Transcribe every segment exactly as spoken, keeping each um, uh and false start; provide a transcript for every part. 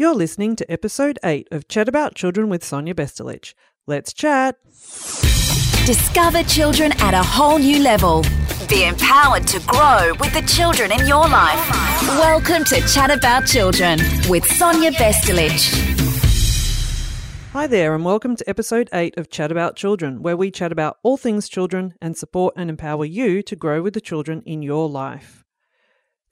You're listening to Episode eight of Chat About Children with Sonia Vestalich. Let's chat. Discover children at a whole new level. Be empowered to grow with the children in your life. Welcome to Chat About Children with Sonia Vestalich. Hi there and welcome to Episode eight of Chat About Children, where we chat about all things children and support and empower you to grow with the children in your life.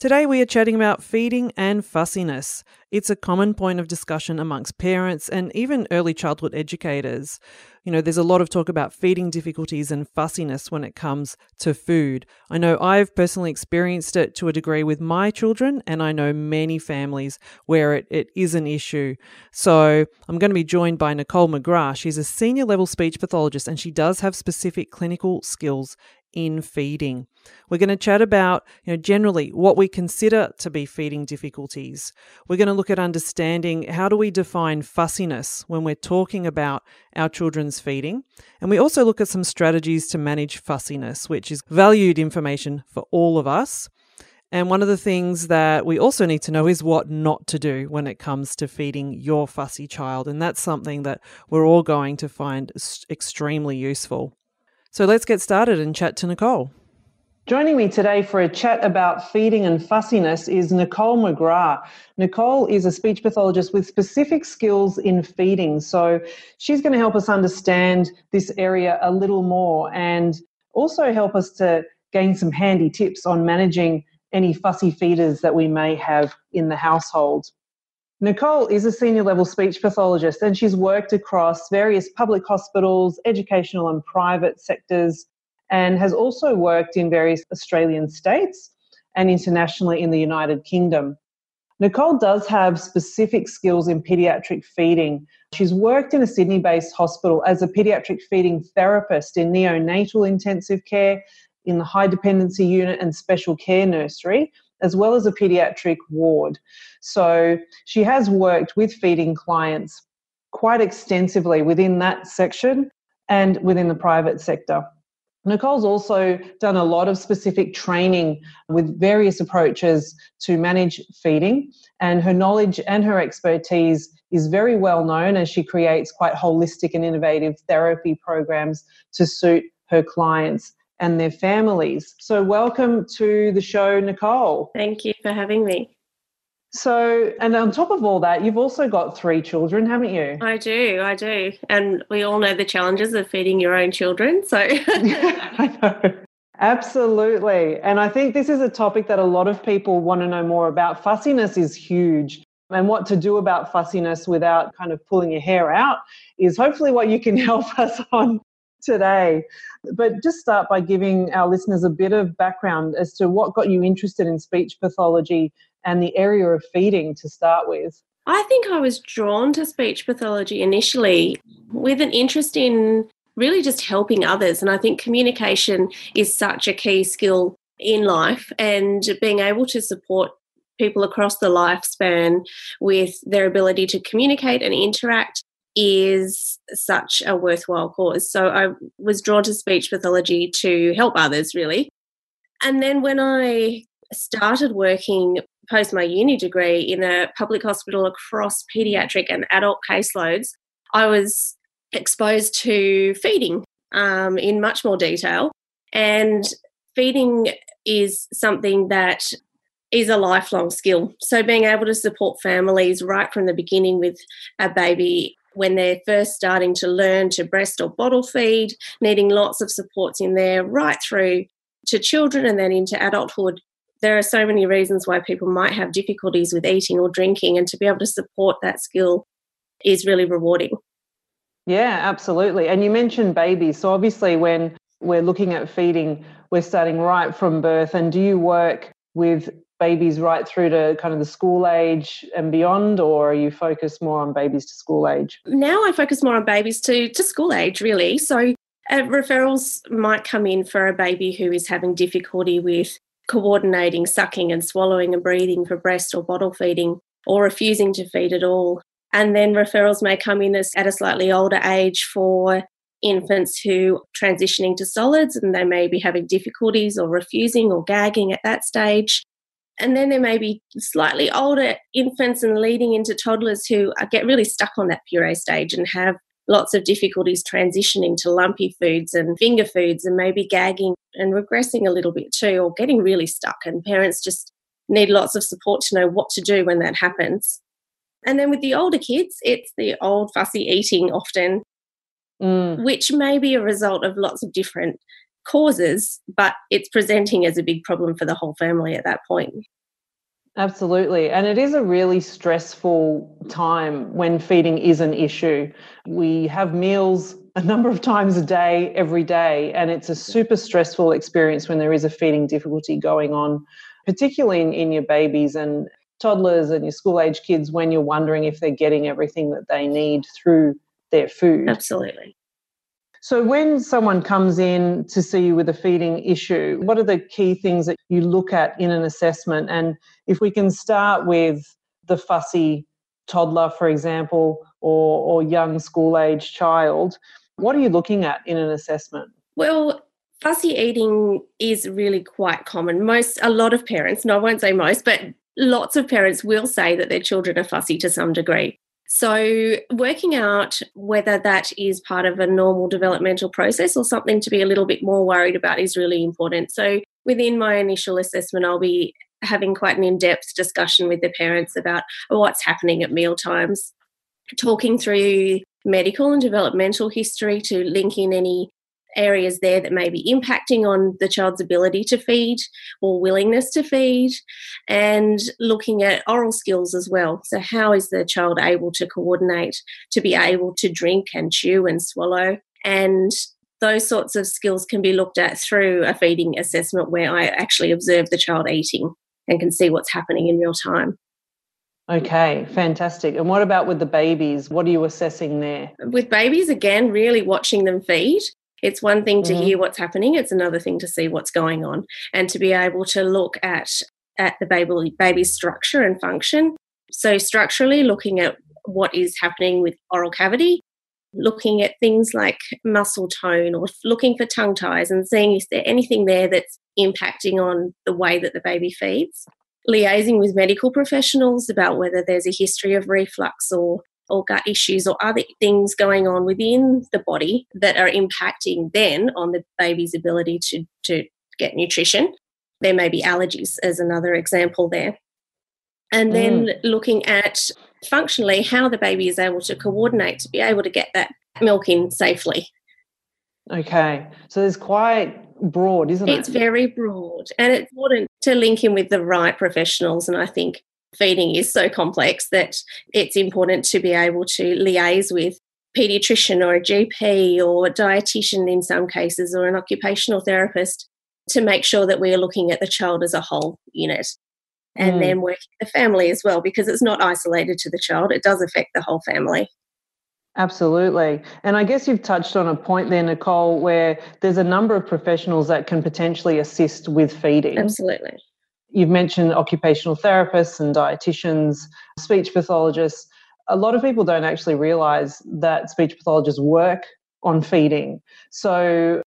Today we are chatting about feeding and fussiness. It's a common point of discussion amongst parents and even early childhood educators. You know, there's a lot of talk about feeding difficulties and fussiness when it comes to food. I know I've personally experienced it to a degree with my children, and I know many families where it, it is an issue. So I'm going to be joined by Nicole McGrath. She's a senior level speech pathologist and she does have specific clinical skills in feeding. We're going to chat about, you know, generally what we consider to be feeding difficulties. We're going to look at understanding how do we define fussiness when we're talking about our children's feeding. And we also look at some strategies to manage fussiness, which is valued information for all of us. And one of the things that we also need to know is what not to do when it comes to feeding your fussy child. And that's something that we're all going to find extremely useful. So let's get started and chat to Nicole. Joining me today for a chat about feeding and fussiness is Nicole McGrath. Nicole is a speech pathologist with specific skills in feeding. So she's going to help us understand this area a little more and also help us to gain some handy tips on managing any fussy feeders that we may have in the household. Nicole is a senior level speech pathologist and she's worked across various public hospitals, educational and private sectors, and has also worked in various Australian states and internationally in the United Kingdom. Nicole does have specific skills in paediatric feeding. She's worked in a Sydney-based hospital as a paediatric feeding therapist in neonatal intensive care, in the high dependency unit and special care nursery, as well as a paediatric ward. So she has worked with feeding clients quite extensively within that section and within the private sector. Nicole's also done a lot of specific training with various approaches to manage feeding, and her knowledge and her expertise is very well known as she creates quite holistic and innovative therapy programs to suit her clients and their families. So welcome to the show, Nicole. Thank you for having me. So, and on top of all that, you've also got three children, haven't you? I do, I do. And we all know the challenges of feeding your own children, so. I know. Absolutely. And I think this is a topic that a lot of people want to know more about. Fussiness is huge. And what to do about fussiness without kind of pulling your hair out is hopefully what you can help us on today. But just start by giving our listeners a bit of background as to what got you interested in speech pathology and the area of feeding to start with. I think I was drawn to speech pathology initially with an interest in really just helping others. And I think communication is such a key skill in life, and being able to support people across the lifespan with their ability to communicate and interact is such a worthwhile cause. So I was drawn to speech pathology to help others, really. And then when I started working post my uni degree in a public hospital across paediatric and adult caseloads, I was exposed to feeding um, in much more detail. And feeding is something that is a lifelong skill. So being able to support families right from the beginning with a baby when they're first starting to learn to breast or bottle feed, needing lots of supports in there right through to children and then into adulthood. There are so many reasons why people might have difficulties with eating or drinking, and to be able to support that skill is really rewarding. Yeah, absolutely. And you mentioned babies. So obviously when we're looking at feeding, we're starting right from birth. And do you work with babies right through to kind of the school age and beyond, or are you focused more on babies to school age? Now I focus more on babies to, to school age, really. So uh, referrals might come in for a baby who is having difficulty with coordinating, sucking and swallowing and breathing for breast or bottle feeding, or refusing to feed at all. And then referrals may come in as, at a slightly older age for infants who are transitioning to solids, and they may be having difficulties or refusing or gagging at that stage. And then there may be slightly older infants and leading into toddlers who get really stuck on that puree stage and have lots of difficulties transitioning to lumpy foods and finger foods and maybe gagging and regressing a little bit too, or getting really stuck. And parents just need lots of support to know what to do when that happens. And then with the older kids, it's the old fussy eating often, mm. which may be a result of lots of different causes, but it's presenting as a big problem for the whole family at that point. Absolutely. And it is a really stressful time when feeding is an issue. We have meals a number of times a day, every day, and it's a super stressful experience when there is a feeding difficulty going on, particularly in, in your babies and toddlers and your school-age kids, when you're wondering if they're getting everything that they need through their food. Absolutely. So when someone comes in to see you with a feeding issue, what are the key things that you look at in an assessment? And if we can start with the fussy toddler, for example, or, or young school-age child, what are you looking at in an assessment? Well, fussy eating is really quite common. Most, a lot of parents, no, I won't say most, but lots of parents will say that their children are fussy to some degree. So working out whether that is part of a normal developmental process or something to be a little bit more worried about is really important. So within my initial assessment, I'll be having quite an in-depth discussion with the parents about what's happening at meal times, talking through medical and developmental history to link in any areas there that may be impacting on the child's ability to feed or willingness to feed, and looking at oral skills as well. So how is the child able to coordinate, to be able to drink and chew and swallow? And those sorts of skills can be looked at through a feeding assessment where I actually observe the child eating and can see what's happening in real time. Okay, fantastic. And what about with the babies? What are you assessing there? With babies, again, really watching them feed. It's one thing to mm-hmm. hear what's happening. It's another thing to see what's going on, and to be able to look at, at the baby, baby's structure and function. So structurally looking at what is happening with oral cavity, looking at things like muscle tone or looking for tongue ties and seeing is there anything there that's impacting on the way that the baby feeds, liaising with medical professionals about whether there's a history of reflux or or gut issues or other things going on within the body that are impacting then on the baby's ability to, to get nutrition. There may be allergies as another example there. And then mm. looking at functionally how the baby is able to coordinate to be able to get that milk in safely. Okay. So there's quite broad, isn't it? It's very broad, and it's important to link in with the right professionals. And I think feeding is so complex that it's important to be able to liaise with a paediatrician or a G P or a dietitian in some cases, or an occupational therapist, to make sure that we are looking at the child as a whole unit, and mm. then working with the family as well, because it's not isolated to the child. It does affect the whole family. Absolutely. And I guess you've touched on a point there, Nicole, where there's a number of professionals that can potentially assist with feeding. Absolutely. You've mentioned occupational therapists and dietitians, speech pathologists. A lot of people don't actually realise that speech pathologists work on feeding. So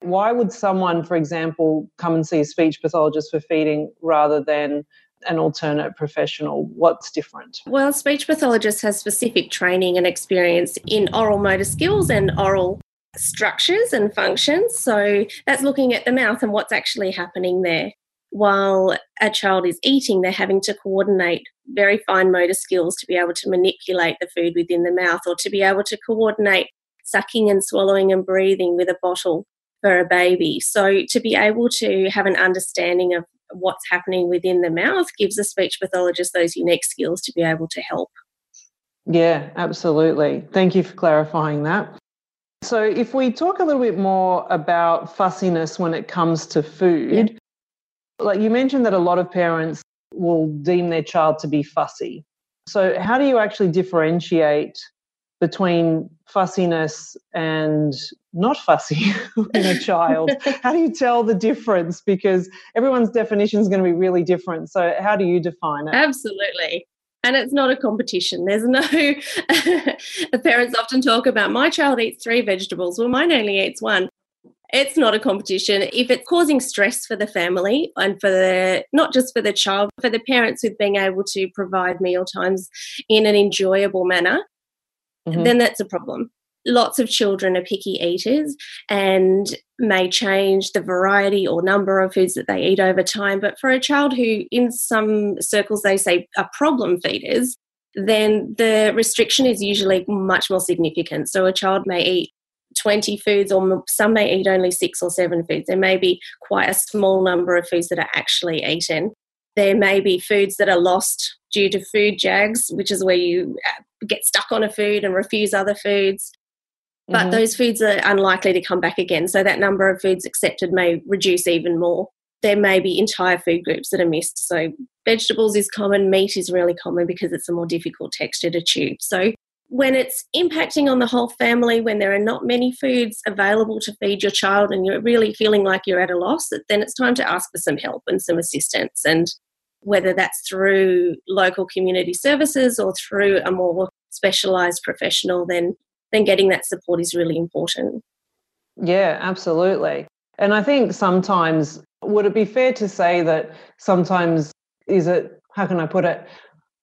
why would someone, for example, come and see a speech pathologist for feeding rather than an alternate professional? What's different? Well, speech pathologists have specific training and experience in oral motor skills and oral structures and functions. So that's looking at the mouth and what's actually happening there. While a child is eating, they're having to coordinate very fine motor skills to be able to manipulate the food within the mouth, or to be able to coordinate sucking and swallowing and breathing with a bottle for a baby. So to be able to have an understanding of what's happening within the mouth gives a speech pathologist those unique skills to be able to help. Yeah, absolutely. Thank you for clarifying that. So if we talk a little bit more about fussiness when it comes to food, yeah. Like you mentioned that a lot of parents will deem their child to be fussy. So how do you actually differentiate between fussiness and not fussy in a child? How do you tell the difference? Because everyone's definition is going to be really different. So how do you define it? Absolutely. And it's not a competition. There's no, the parents often talk about my child eats three vegetables. Well, mine only eats one. It's not a competition. If it's causing stress for the family and for the, not just for the child, for the parents with being able to provide meal times in an enjoyable manner, mm-hmm. then that's a problem. Lots of children are picky eaters and may change the variety or number of foods that they eat over time. But for a child who, in some circles, they say are problem feeders, then the restriction is usually much more significant. So a child may eat twenty foods, or some may eat only six or seven foods. There may be quite a small number of foods that are actually eaten. There may be foods that are lost due to food jags, which is where you get stuck on a food and refuse other foods. But mm-hmm. those foods are unlikely to come back again. So that number of foods accepted may reduce even more. There may be entire food groups that are missed. So vegetables is common, meat is really common because it's a more difficult texture to chew. So when it's impacting on the whole family, when there are not many foods available to feed your child and you're really feeling like you're at a loss, then it's time to ask for some help and some assistance. And whether that's through local community services or through a more specialised professional, then then getting that support is really important. Yeah, absolutely. And I think sometimes, would it be fair to say that sometimes is it, how can I put it,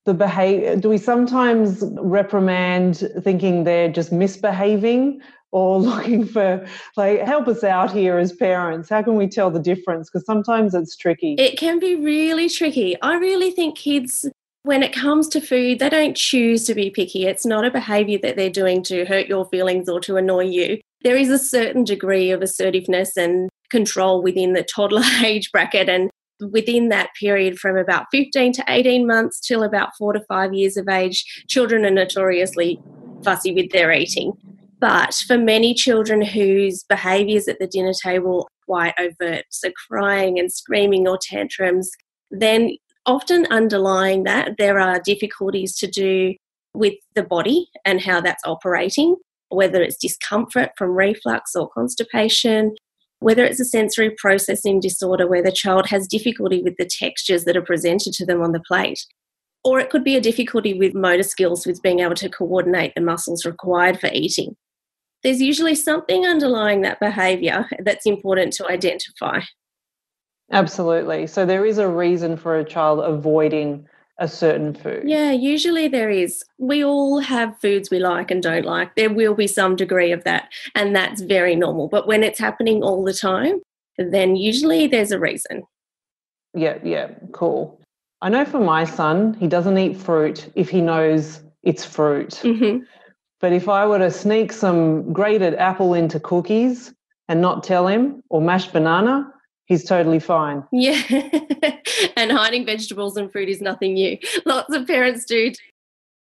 the behavior, do we sometimes reprimand thinking they're just misbehaving or looking for, like, help us out here as parents? How can we tell the difference? Because sometimes it's tricky. It can be really tricky. I really think kids, when it comes to food, they don't choose to be picky. It's not a behaviour that they're doing to hurt your feelings or to annoy you. There is a certain degree of assertiveness and control within the toddler age bracket, and within that period from about fifteen to eighteen months till about four to five years of age, children are notoriously fussy with their eating. But for many children whose behaviours at the dinner table are quite overt, so crying and screaming or tantrums, then often underlying that, there are difficulties to do with the body and how that's operating, whether it's discomfort from reflux or constipation, whether it's a sensory processing disorder where the child has difficulty with the textures that are presented to them on the plate. Or it could be a difficulty with motor skills, with being able to coordinate the muscles required for eating. There's usually something underlying that behaviour that's important to identify. Absolutely. So there is a reason for a child avoiding a certain food. Yeah, usually there is. We all have foods we like and don't like. There will be some degree of that, and that's very normal. But when it's happening all the time, then usually there's a reason. Yeah, yeah, cool. I know for my son, he doesn't eat fruit if he knows it's fruit. Mm-hmm. But if I were to sneak some grated apple into cookies and not tell him, or mashed banana, he's totally fine. Yeah, and hiding vegetables and fruit is nothing new. Lots of parents do.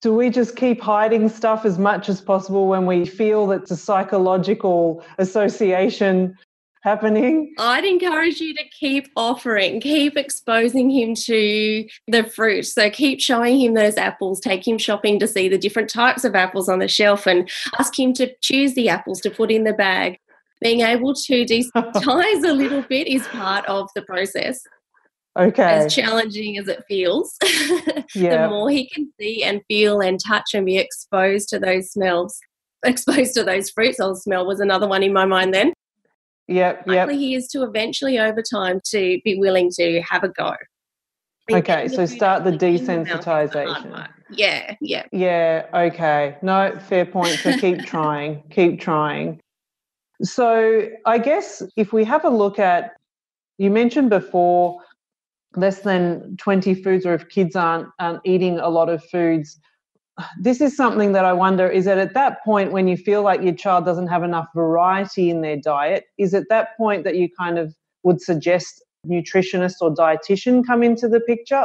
Do we just keep hiding stuff as much as possible when we feel that's a psychological association happening? I'd encourage you to keep offering, keep exposing him to the fruit. So keep showing him those apples, take him shopping to see the different types of apples on the shelf and ask him to choose the apples to put in the bag. Being able to desensitize a little bit is part of the process. Okay. As challenging as it feels, yeah. The more he can see and feel and touch and be exposed to those smells, exposed to those fruits. Oh, smell was another one in my mind then. Yep, yep. Likely he is to eventually over time to be willing to have a go. Okay, so start the desensitization. Yeah, yeah. Yeah, okay. No, fair point. So keep trying, keep trying. So I guess if we have a look at, you mentioned before, less than twenty foods, or if kids aren't, aren't eating a lot of foods, this is something that I wonder, is that at that point when you feel like your child doesn't have enough variety in their diet, is at that point that you kind of would suggest nutritionist or dietitian come into the picture?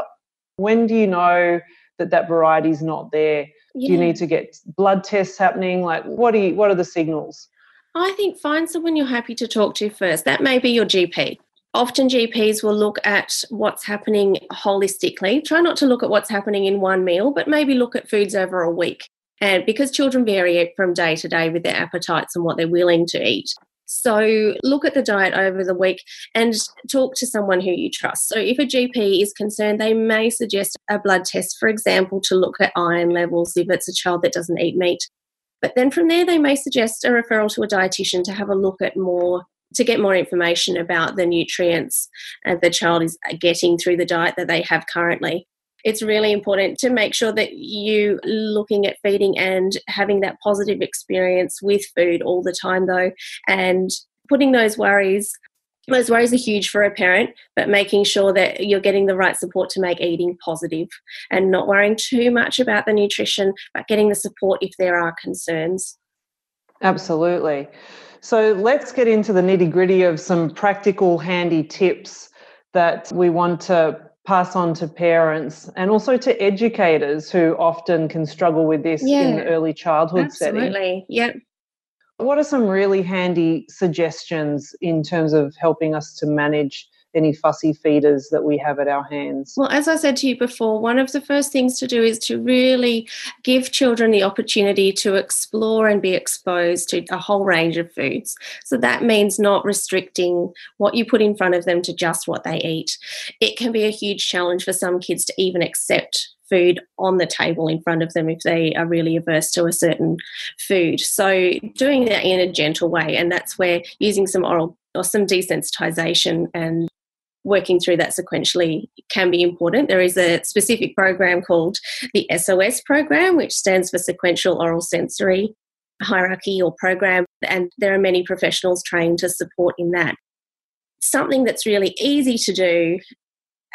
When do you know that that variety is not there? Yeah. Do you need to get blood tests happening? Like what do you, what are the signals? I think find someone you're happy to talk to first. That may be your G P. Often G Ps will look at what's happening holistically. Try not to look at what's happening in one meal, but maybe look at foods over a week. And because children vary from day to day with their appetites and what they're willing to eat. So look at the diet over the week and talk to someone who you trust. So if a G P is concerned, they may suggest a blood test, for example, to look at iron levels if it's a child that doesn't eat meat. But then from there, they may suggest a referral to a dietitian to have a look at more to get more information about the nutrients that the child is getting through the diet that they have currently. It's really important to make sure that you're looking at feeding and having that positive experience with food all the time, though, and putting those worries, those worries are huge for a parent, but making sure that you're getting the right support to make eating positive and not worrying too much about the nutrition, but getting the support if there are concerns. Absolutely. So let's get into the nitty-gritty of some practical, handy tips that we want to pass on to parents and also to educators who often can struggle with this yeah, in the early childhood absolutely. setting. Absolutely, yep. What are some really handy suggestions in terms of helping us to manage any fussy feeders that we have at our hands? Well, as I said to you before, one of the first things to do is to really give children the opportunity to explore and be exposed to a whole range of foods. So that means not restricting what you put in front of them to just what they eat. It can be a huge challenge for some kids to even accept food on the table in front of them if they are really averse to a certain food. So doing that in a gentle way, and that's where using some oral or some desensitization and working through that sequentially can be important. There is a specific program called the S O S program, which stands for Sequential Oral Sensory Hierarchy or Program, and there are many professionals trained to support in that. Something that's really easy to do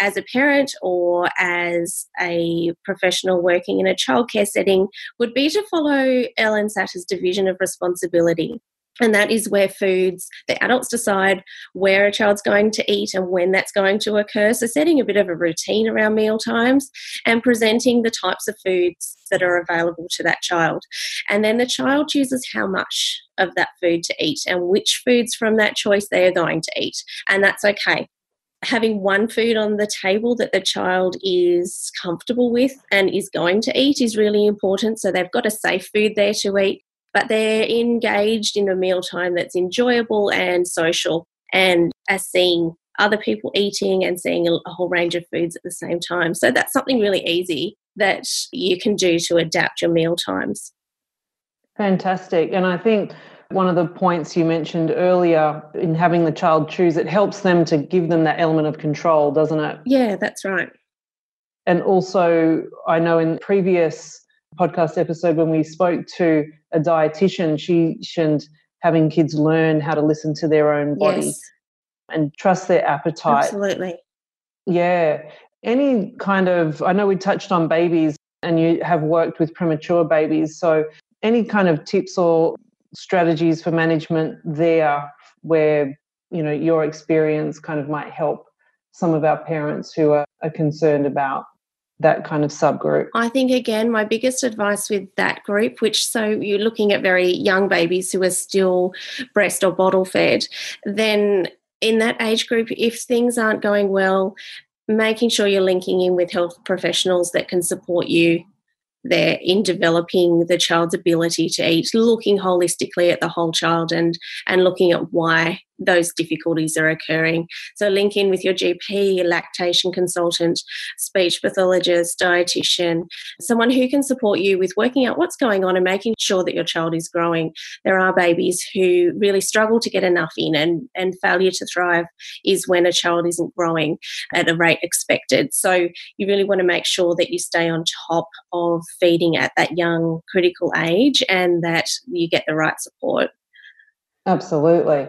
as a parent or as a professional working in a childcare setting would be to follow Ellen Satter's division of responsibility. And that is where foods, the adults decide where a child's going to eat and when that's going to occur. So setting a bit of a routine around meal times and presenting the types of foods that are available to that child. And then the child chooses how much of that food to eat and which foods from that choice they are going to eat. And that's okay. Having one food on the table that the child is comfortable with and is going to eat is really important. So they've got a safe food there to eat, but they're engaged in a mealtime that's enjoyable and social and are seeing other people eating and seeing a whole range of foods at the same time. So that's something really easy that you can do to adapt your mealtimes. Fantastic. And I think one of the points you mentioned earlier in having the child choose, it helps them to give them that element of control, doesn't it? Yeah, that's right. And also, I know in the previous podcast episode when we spoke to a dietitian, she mentioned having kids learn how to listen to their own body yes. and trust their appetite. Absolutely. Yeah. Any kind of, I know we touched on babies and you have worked with premature babies, so any kind of tips or strategies for management there where, you know, your experience kind of might help some of our parents who are, are concerned about that kind of subgroup? I think, again, my biggest advice with that group, which so you're looking at very young babies who are still breast or bottle fed, then in that age group, if things aren't going well, making sure you're linking in with health professionals that can support you there in developing the child's ability to eat, looking holistically at the whole child and and looking at why those difficulties are occurring. So link in with your G P, your lactation consultant, speech pathologist, dietitian, someone who can support you with working out what's going on and making sure that your child is growing. There are babies who really struggle to get enough in, and, and failure to thrive is when a child isn't growing at a rate expected. So you really want to make sure that you stay on top of feeding at that young critical age and that you get the right support. Absolutely.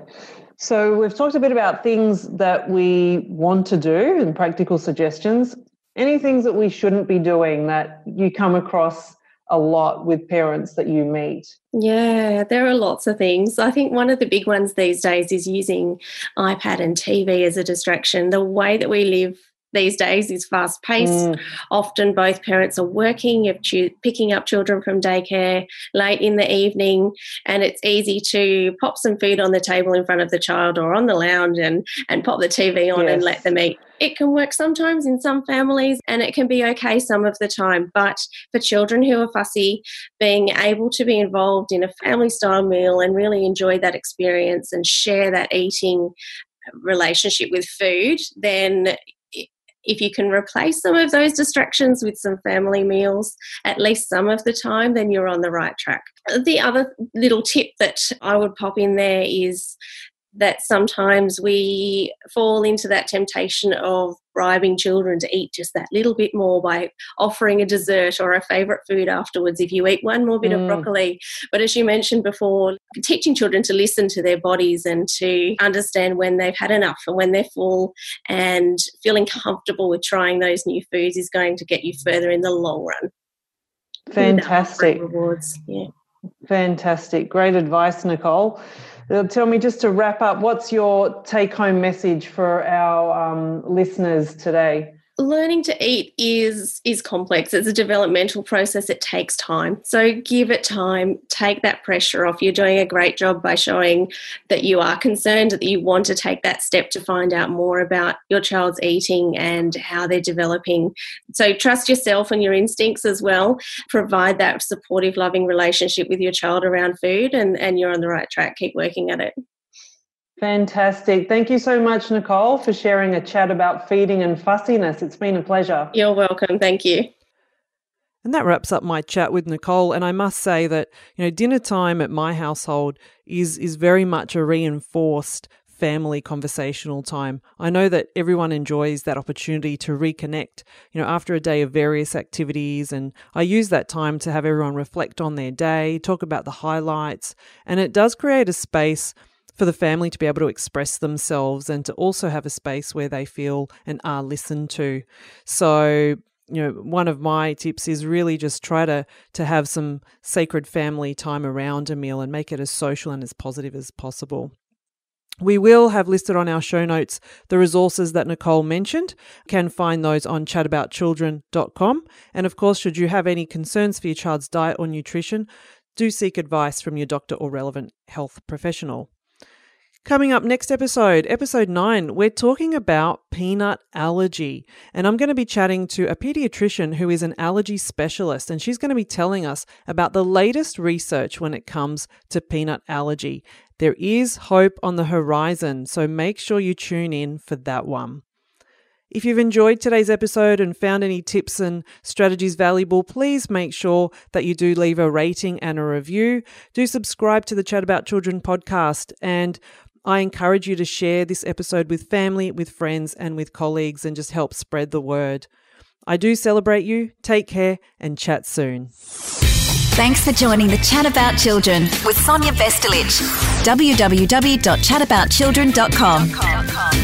So we've talked a bit about things that we want to do and practical suggestions. Any things that we shouldn't be doing that you come across a lot with parents that you meet? Yeah, there are lots of things. I think one of the big ones these days is using iPad and T V as a distraction. The way that we live these days is fast-paced. Mm. Often both parents are working, you're cho- picking up children from daycare late in the evening, and it's easy to pop some food on the table in front of the child or on the lounge and, and pop the T V on yes. and let them eat. It can work sometimes in some families and it can be okay some of the time, but for children who are fussy, being able to be involved in a family-style meal and really enjoy that experience and share that eating relationship with food, then if you can replace some of those distractions with some family meals, at least some of the time, then you're on the right track. The other little tip that I would pop in there is that sometimes we fall into that temptation of bribing children to eat just that little bit more by offering a dessert or a favourite food afterwards if you eat one more bit mm. of broccoli. But as you mentioned before, teaching children to listen to their bodies and to understand when they've had enough and when they're full, and feeling comfortable with trying those new foods is going to get you further in the long run. Fantastic. Rewards. Yeah. Fantastic. Great advice, Nicole. Tell me, just to wrap up, what's your take-home message for our um, listeners today? Learning to eat is is complex. It's a developmental process. It takes time. So give it time. Take that pressure off. You're doing a great job by showing that you are concerned, that you want to take that step to find out more about your child's eating and how they're developing. So trust yourself and your instincts as well. Provide that supportive, loving relationship with your child around food, and, and you're on the right track. Keep working at it. Fantastic. Thank you so much, Nicole, for sharing a chat about feeding and fussiness. It's been a pleasure. You're welcome. Thank you. And that wraps up my chat with Nicole. And I must say that, you know, dinner time at my household is is very much a reinforced family conversational time. I know that everyone enjoys that opportunity to reconnect, you know, after a day of various activities. And I use that time to have everyone reflect on their day, talk about the highlights. And it does create a space for the family to be able to express themselves and to also have a space where they feel and are listened to. So, you know, one of my tips is really just try to to have some sacred family time around a meal and make it as social and as positive as possible. We will have listed on our show notes the resources that Nicole mentioned. You can find those on chat about children dot com. And of course, should you have any concerns for your child's diet or nutrition, do seek advice from your doctor or relevant health professional. Coming up next episode, episode nine, we're talking about peanut allergy. And I'm going to be chatting to a pediatrician who is an allergy specialist, and she's going to be telling us about the latest research when it comes to peanut allergy. There is hope on the horizon, so make sure you tune in for that one. If you've enjoyed today's episode and found any tips and strategies valuable, please make sure that you do leave a rating and a review. Do subscribe to the Chat About Children podcast, and I encourage you to share this episode with family, with friends, and with colleagues, and just help spread the word. I do celebrate you. Take care and chat soon. Thanks for joining the Chat About Children with Sonia Vestalich. w w w dot chat about children dot com